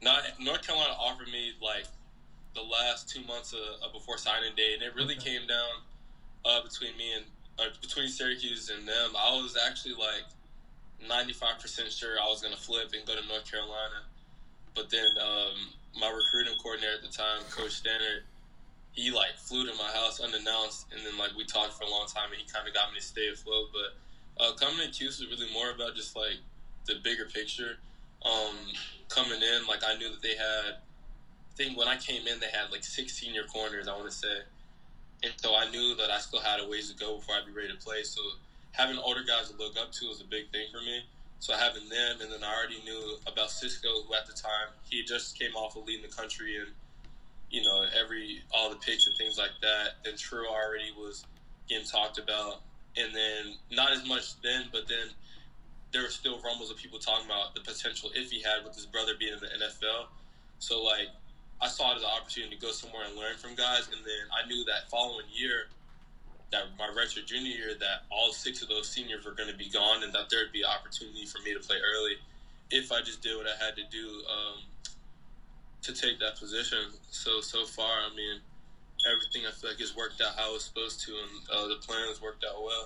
Not, North Carolina offered me, like, the last two months of, of before signing day, and it really okay. came down uh, between me and uh, – between Syracuse and them. I was actually, like, ninety-five percent sure I was going to flip and go to North Carolina. But then um, my recruiting coordinator at the time, Coach Stannard, he, like, flew to my house unannounced, and then, like, we talked for a long time, and he kind of got me to stay afloat. But Uh, coming in Cuse is really more about just, like, the bigger picture. Um, coming in, like, I knew that they had, I think when I came in, they had, like, six senior corners, I want to say. And so I knew that I still had a ways to go before I'd be ready to play. So having older guys to look up to was a big thing for me. So having them, and then I already knew about Cisco, who at the time, he just came off of leading the country and, you know, every all the picks and things like that. Then True already was getting talked about. And then not as much then, but then there were still rumbles of people talking about the potential if he had with his brother being in the N F L. So, like, I saw it as an opportunity to go somewhere and learn from guys. And then I knew that following year, that my retro junior year, that all six of those seniors were going to be gone and that there would be an opportunity for me to play early if I just did what I had to do um, to take that position. So, so far, I mean, everything I feel like has worked out how it was supposed to, and uh, the plan has worked out well.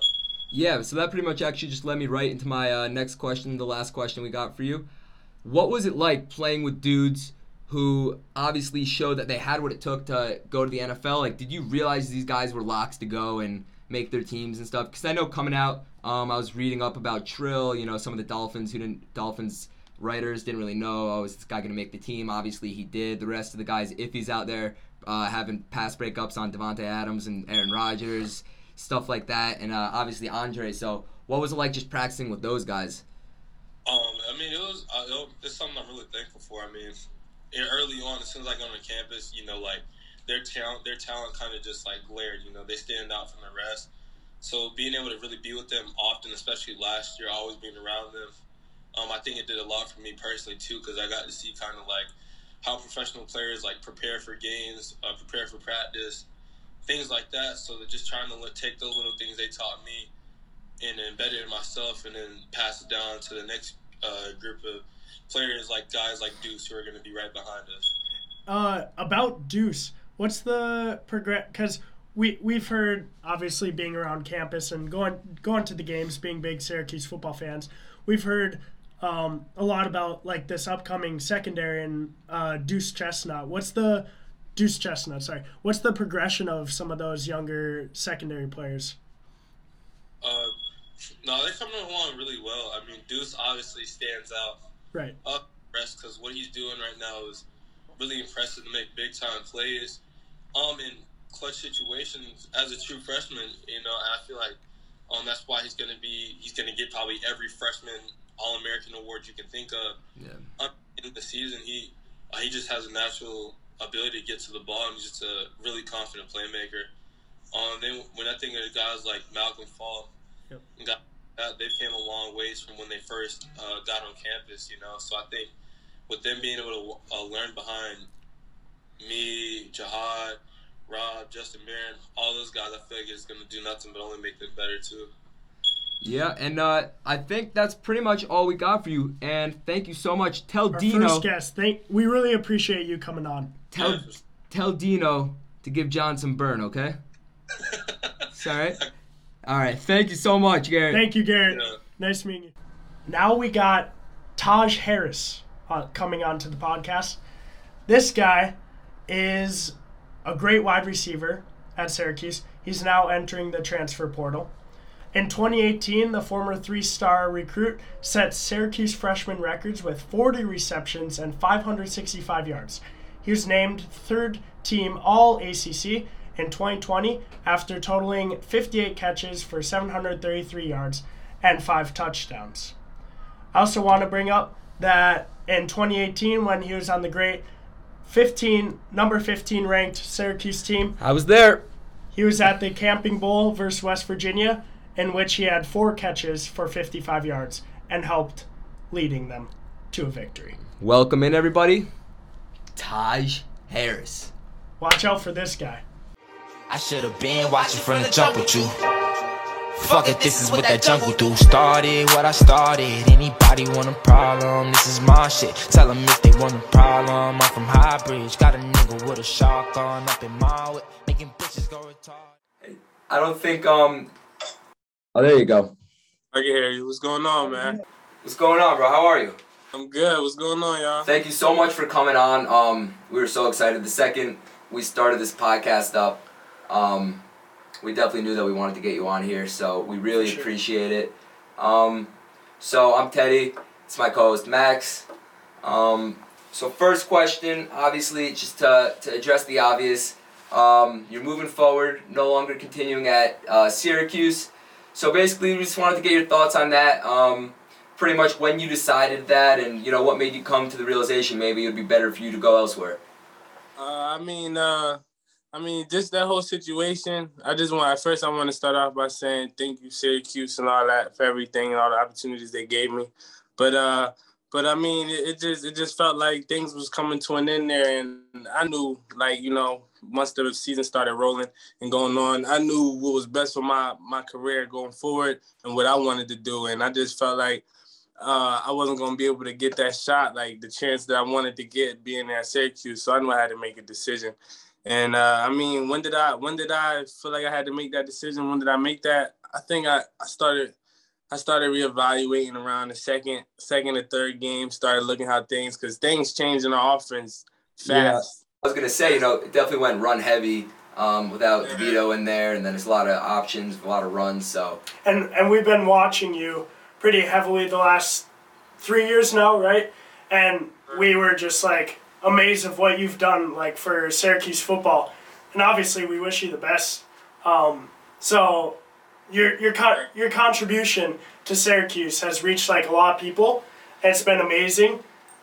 Yeah, so that pretty much actually just led me right into my uh, next question, the last question we got for you. What was it like playing with dudes who obviously showed that they had what it took to go to the N F L? Like, did you realize these guys were locks to go and make their teams and stuff? Because I know coming out, um, I was reading up about Trill, you know, some of the Dolphins who didn't, Dolphins writers didn't really know, oh, is this guy going to make the team? Obviously he did. The rest of the guys, if he's out there, uh, having pass breakups on Devontae Adams and Aaron Rodgers, stuff like that, and uh, obviously Andre. So what was it like just practicing with those guys? Um, I mean, it was, uh, it was it's something I'm really thankful for. I mean, early on, as soon as I got on campus, you know, like, their talent their talent kind of just, like, glared. You know, they stand out from the rest. So being able to really be with them often, especially last year, always being around them, um, I think it did a lot for me personally, too, because I got to see kind of, like, how professional players, like, prepare for games, uh, prepare for practice, things like that. So they're just trying to look, take those little things they taught me and embed it in myself and then pass it down to the next uh, group of players, like guys like Deuce, who are going to be right behind us. Uh, about Deuce, what's the progress? Because we, we've heard, obviously, being around campus and going, going to the games, being big Syracuse football fans, we've heard Um, a lot about, like, this upcoming secondary and uh, Deuce Chestnut. What's the Deuce Chestnut? Sorry, what's the progression of some of those younger secondary players? Uh, no, they're coming along really well. I mean, Deuce obviously stands out, right? Up rest because what he's doing right now is really impressive to make big time plays, um, in clutch situations as a true freshman. You know, I feel like um that's why he's gonna be he's gonna get probably every freshman All-American award you can think of. Yeah. In the season, he he just has a natural ability to get to the ball, and he's just a really confident playmaker. Um, then when I think of guys like Malcolm Fall, yep, got, they've came a long ways from when they first uh, got on campus, you know. So I think with them being able to uh, learn behind me, Jihad, Rob, Justin Barron, all those guys, I feel like it's going to do nothing but only make them better too. Yeah, and uh, I think that's pretty much all we got for you. And thank you so much. Tell Our Dino. First guest. Thank. We really appreciate you coming on. Tell, yes. tell Dino to give John some burn, okay? It's all right. All right. Thank you so much, Garrett. Thank you, Garrett. Yeah. Nice meeting you. Now we got Taj Harris uh, coming on to the podcast. This guy is a great wide receiver at Syracuse. He's now entering the transfer portal. In twenty eighteen, the former three-star recruit set Syracuse freshman records with forty receptions and five hundred sixty-five yards. He was named third-team All-A C C in twenty twenty after totaling fifty-eight catches for seven hundred thirty-three yards and five touchdowns. I also want to bring up that in twenty eighteen, when he was on the great fifteen, number fifteen ranked Syracuse team, I was there. He was at the Camping Bowl versus West Virginia, in which he had four catches for fifty-five yards and helped leading them to a victory. Welcome in, everybody. Taj Harris. Watch out for this guy. I should have been watching from the jump with you. Fuck it, this is what that jungle do. Started what I started. Anybody want a problem? This is my shit. Tell them if they want a problem. I'm from High Bridge. Got a nigga with a shark on up in my way. Making bitches go retarded. I don't think, um... Oh, there you go. I can hear you. What's going on, man? What's going on, bro? How are you? I'm good. What's going on, y'all? Thank you so much for coming on. Um, we were so excited. The second we started this podcast up, um, we definitely knew that we wanted to get you on here, so we really appreciate it. Um, so I'm Teddy. It's my co-host Max. Um, so first question, obviously, just to to address the obvious. Um, you're moving forward, no longer continuing at uh, Syracuse. So basically, we just wanted to get your thoughts on that. Um, pretty much when you decided that, and you know what made you come to the realization maybe it would be better for you to go elsewhere. Uh, I mean, uh, I mean, just that whole situation. I just want at first I want to start off by saying thank you, Syracuse, and all that for everything and all the opportunities they gave me. But uh, but I mean, it, it just it just felt like things was coming to an end there, and I knew like you know. Once the season started rolling and going on, I knew what was best for my, my career going forward and what I wanted to do. And I just felt like uh, I wasn't going to be able to get that shot, like the chance that I wanted to get being at Syracuse. So I knew I had to make a decision. And uh, I mean, when did I when did I feel like I had to make that decision? When did I make that? I think I, I started I started reevaluating around the second second or third game, started looking how things, because things changed in our offense fast. Yeah. I was going to say, you know, it definitely went run heavy um, without DeVito in there, and then there's a lot of options, a lot of runs. So and and we've been watching you pretty heavily the last three years now, right? And we were just like amazed of what you've done, like for Syracuse football. And obviously, we wish you the best. Um, so your your con- your contribution to Syracuse has reached like a lot of people, and it's been amazing.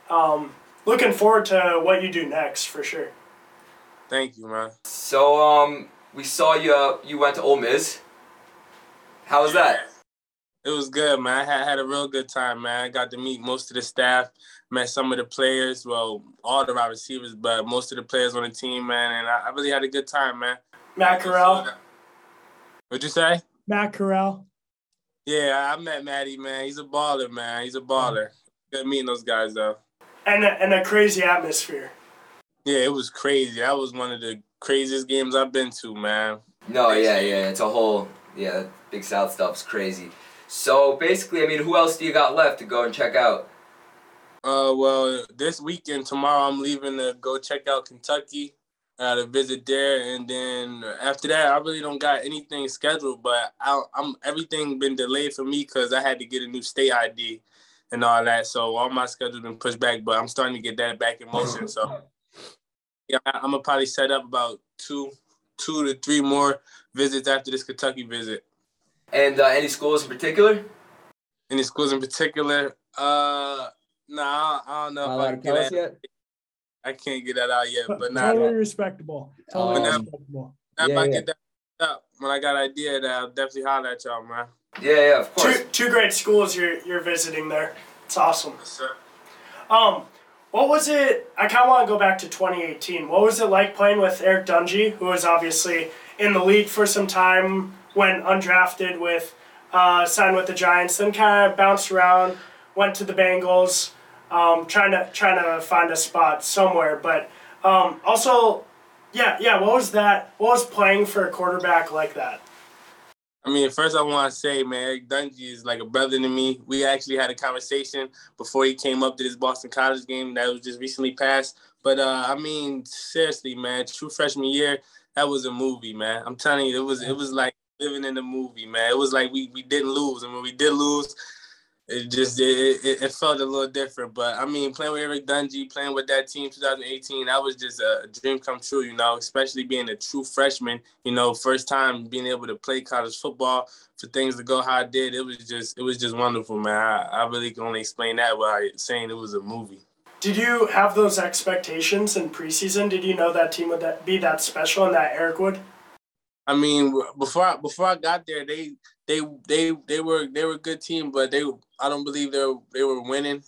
Um, Looking forward to what you do next, for sure. Thank you, man. So, um, we saw you uh, you went to Ole Miss. How was that? It was good, man. I had, had a real good time, man. I got to meet most of the staff, met some of the players, well, all the wide receivers, but most of the players on the team, man, and I, I really had a good time, man. Matt Corral. What'd you say? Matt Corral. Yeah, I met Matty, man. He's a baller, man. He's a baller. Good meeting those guys, though. And a, and a crazy atmosphere. Yeah, it was crazy. That was one of the craziest games I've been to, man. No, yeah, yeah. It's a whole, yeah, Big South stuff's crazy. So, basically, I mean, who else do you got left to go and check out? Uh, well, this weekend, tomorrow, I'm leaving to go check out Kentucky, uh, to visit there. And then after that, I really don't got anything scheduled. But I, I'm everything been delayed for me because I had to get a new state I D. And all that, so all my schedule's been pushed back, but I'm starting to get that back in motion. So, yeah, I'm gonna probably set up about two, two to three more visits after this Kentucky visit. And uh, any schools in particular? Any schools in particular? Uh, nah, I don't know. Not if I can get that yet? I can't get that out yet, but, but not totally respectable. Totally um, respectable. Not yeah, if I yeah. get that up when I got an idea, that I'll definitely holler at y'all, man. Yeah, yeah, of course. Two, two great schools you're you're visiting there. It's awesome. Yes, sir. Um, what was it? I kind of want to go back to twenty eighteen. What was it like playing with Eric Dungey, who was obviously in the league for some time, went undrafted with, uh, signed with the Giants, then kind of bounced around, went to the Bengals, um, trying to trying to find a spot somewhere. But um, also, yeah, yeah. What was that? What was playing for a quarterback like that? I mean, first I want to say, man, Eric Dungey is like a brother to me. We actually had a conversation before he came up to this Boston College game that was just recently passed. But, uh, I mean, seriously, man, true freshman year, that was a movie, man. I'm telling you, it was it was like living in a movie, man. It was like we, we didn't lose. And when we did lose, it just it, it, it felt a little different. But, I mean, playing with Eric Dungey, playing with that team twenty eighteen, that was just a dream come true, you know, especially being a true freshman, you know, first time being able to play college football, for things to go how I did. It was just it was just wonderful, man. I, I really can only explain that by saying it was a movie. Did you have those expectations in preseason? Did you know that team would that be that special and that Eric would? I mean, before I, before I got there, they – They they they were they were a good team, but they I don't believe they were, they were winning.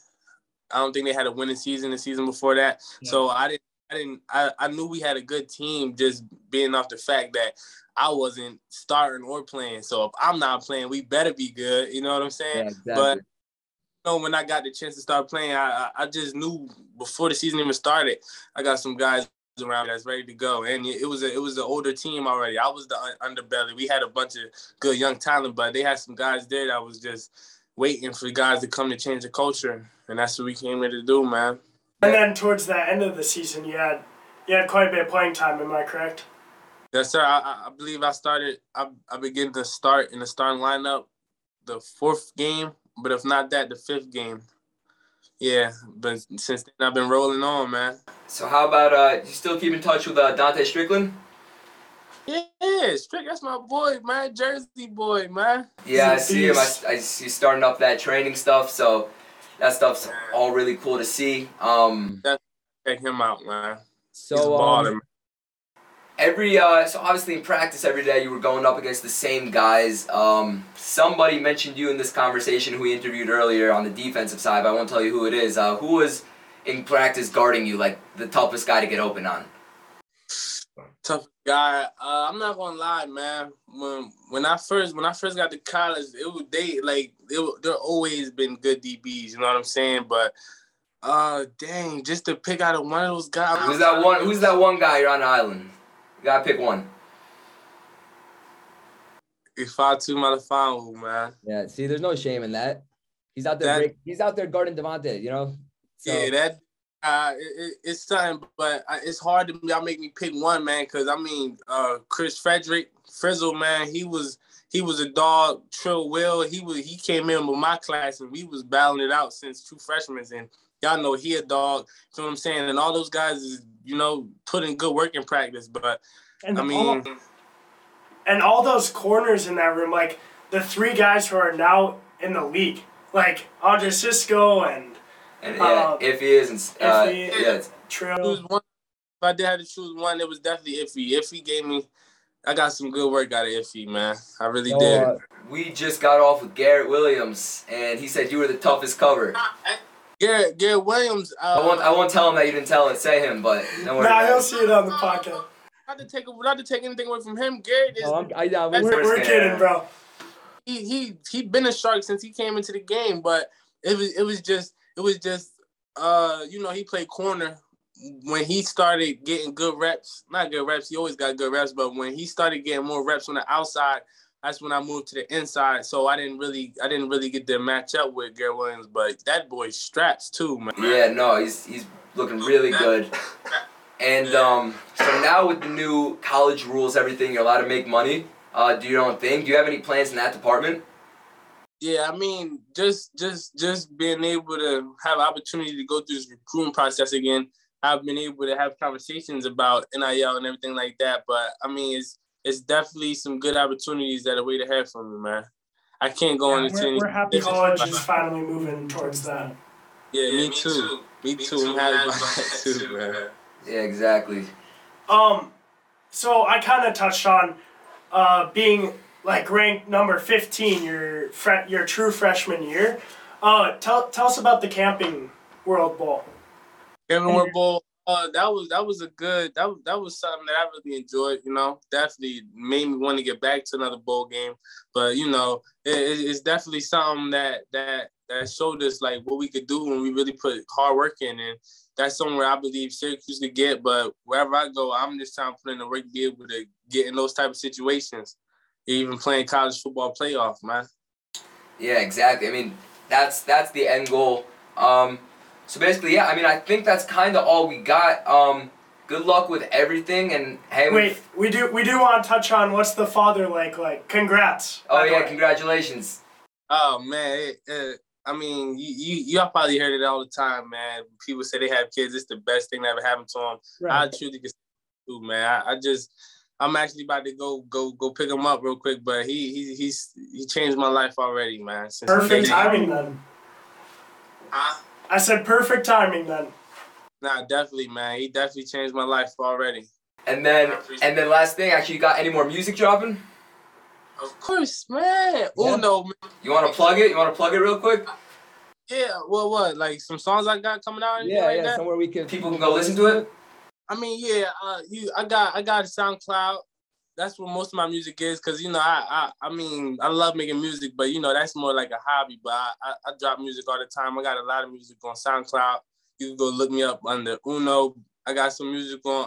I don't think they had a winning season the season before that. Yeah. So I didn't I didn't I, I knew we had a good team just being off the fact that I wasn't starting or playing. So if I'm not playing, we better be good. You know what I'm saying? Yeah, exactly. But you know, when I got the chance to start playing, I I just knew before the season even started, I got some guys around that's ready to go, and it was a, it was an older team already. I was the underbelly. We had a bunch of good young talent, but they had some guys there that was just waiting for guys to come to change the culture, and that's what we came here to do, man. And then towards the end of the season, you had you had quite a bit of playing time. Am I correct? Yes, sir. I, I believe I started. I I began to start in the starting lineup the fourth game, but if not that, the fifth game. Yeah, but since then I've been rolling on, man. So how about uh, you still keep in touch with uh, Dante Strickland? Yeah, Strick, that's my boy, man. Jersey boy, man. Yeah, I see him. I, I see you starting up that training stuff, so that stuff's all really cool to see. Um, check him out, man. So he's balling, um, every uh, so obviously in practice every day you were going up against the same guys. Um, somebody mentioned you in this conversation who we interviewed earlier on the defensive side, but I won't tell you who it is. Uh, who was in practice guarding you, like the toughest guy to get open on? Tough guy. Uh, I'm not gonna lie, man. When when I first when I first got to college, it was they like it, there always been good D Bs. You know what I'm saying? But uh, dang, just to pick out of one of those guys. Who's that one? Who's that one guy? You're on the island. You gotta pick one. If I too motherfucker, man. Yeah. See, there's no shame in that. He's out there. That, break, he's out there guarding Devontae. You know. So. Yeah. That. Uh, it, it, it's something, but I, it's hard to y'all make me pick one, man. Cause I mean, uh, Chris Frederick Frizzle, man, he was he was a dog. Trill Will, he was he came in with my class and we was battling it out since two freshmen, and y'all know he a dog. You know what I'm saying? And all those guys is you know putting good work in practice, but and I mean, all, and all those corners in that room, like the three guys who are now in the league, like Andre Cisco and. And yeah, um, iffy is, and uh, iffy, yeah, it's true. If I did have to choose one, it was definitely iffy. Iffy gave me, I got some good work out of iffy, man. I really oh, did. Uh, we just got off with Garrett Williams, and he said you were the toughest cover. Garrett, Garrett Williams. Uh, I won't, I won't tell him that you didn't tell it. Say him, but don't worry. Nah, he'll see it on the podcast. Not to take, not to take anything away from him, Garrett is. Oh, I, I, we're we're kidding, kidding, bro. He he he been a shark since he came into the game, but it was it was just. It was just, uh, you know, he played corner when he started getting good reps. Not good reps. He always got good reps. But when he started getting more reps on the outside, that's when I moved to the inside. So I didn't really, I didn't really get to match up with Garrett Williams. But that boy straps too, man. Yeah, no, he's he's looking really good. And um, so now with the new college rules, everything, you're allowed to make money. Uh, do your own thing. Do you have any plans in that department? Yeah, I mean, just just just being able to have an opportunity to go through this recruiting process again. I've been able to have conversations about N I L and everything like that. But I mean, it's it's definitely some good opportunities that are way ahead for me, man. I can't go yeah, into we're, any. We're happy college is finally moving towards that. Yeah, yeah me, me too. too. Me, me too. too. I'm happy about that too, man. Yeah, exactly. Um, so I kind of touched on, uh, being. Like ranked number fifteen, your fre- your true freshman year. Uh, tell tell us about the Camping World Bowl. Camping World Bowl. Uh, that was that was a good that was, that was something that I really enjoyed. You know, definitely made me want to get back to another bowl game. But you know, it, it's definitely something that that that showed us like what we could do when we really put hard work in, and that's somewhere I believe Syracuse could get. But wherever I go, I'm just trying to put in the work to be able to get in those type of situations. Even playing college football playoff, man. Yeah, exactly. I mean, that's that's the end goal. Um, so basically, yeah. I mean, I think that's kind of all we got. Um, good luck with everything, and hey. Wait, we do we do want to touch on what's the father like? Like, congrats. Oh yeah, congratulations. Oh man, it, it, I mean, you, you y'all probably heard it all the time, man. People say they have kids. It's the best thing that ever happened to them. Right. I truly can say, man. I, I just. I'm actually about to go go go pick him up real quick, but he he he's he changed my life already, man. Since perfect timing then. Huh? I said perfect timing then. Nah, definitely, man. He definitely changed my life already. And then and then last thing, actually, you got any more music dropping? Of course, man. Yeah. Oh no, man. You wanna plug it? You wanna plug it real quick? Yeah, well what, like some songs I got coming out? Yeah, like yeah, that? Somewhere we can people can go listen to it? I mean, yeah, uh, you. I got, I got SoundCloud. That's where most of my music is, cause you know, I, I, I mean, I love making music, but you know, that's more like a hobby. But I, I, I drop music all the time. I got a lot of music on SoundCloud. You can go look me up under Uno. I got some music on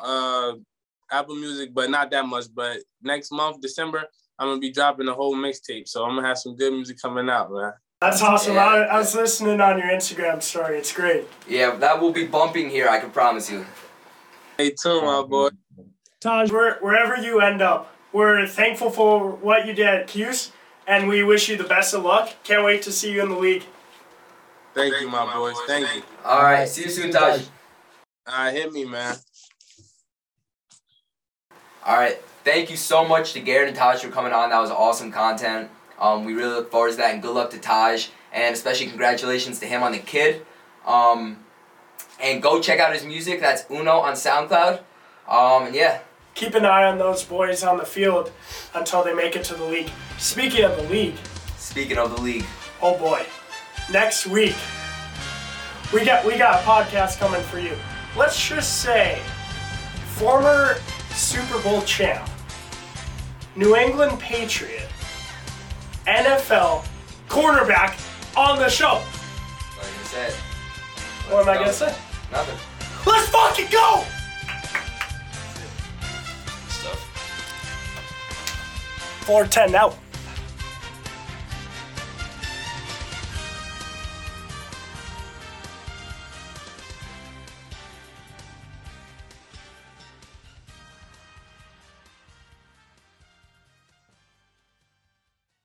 uh, Apple Music, but not that much. But next month, December, I'm gonna be dropping a whole mixtape, so I'm gonna have some good music coming out, man. That's awesome. Yeah. I, I was listening on your Instagram story. It's great. Yeah, that will be bumping here. I can promise you. Hey, too, my boy. Taj, where, wherever you end up, we're thankful for what you did at Cuse, and we wish you the best of luck. Can't wait to see you in the league. Thank, Thank you, my boys. boys. Thank, Thank you. you. All right. See you soon, Taj. All right. Hit me, man. All right. Thank you so much to Garrett and Taj for coming on. That was awesome content. Um, we really look forward to that, and good luck to Taj, and especially congratulations to him on the kid. Um, and go check out his music. That's Uno on SoundCloud. Um, and yeah. Keep an eye on those boys on the field until they make it to the league. Speaking of the league. Speaking of the league. Oh boy. Next week, we got we got a podcast coming for you. Let's just say, former Super Bowl champ, New England Patriot, N F L quarterback on the show. What am I gonna say? What am I gonna say? Nothing. Let's fucking go! Stuff. four ten out.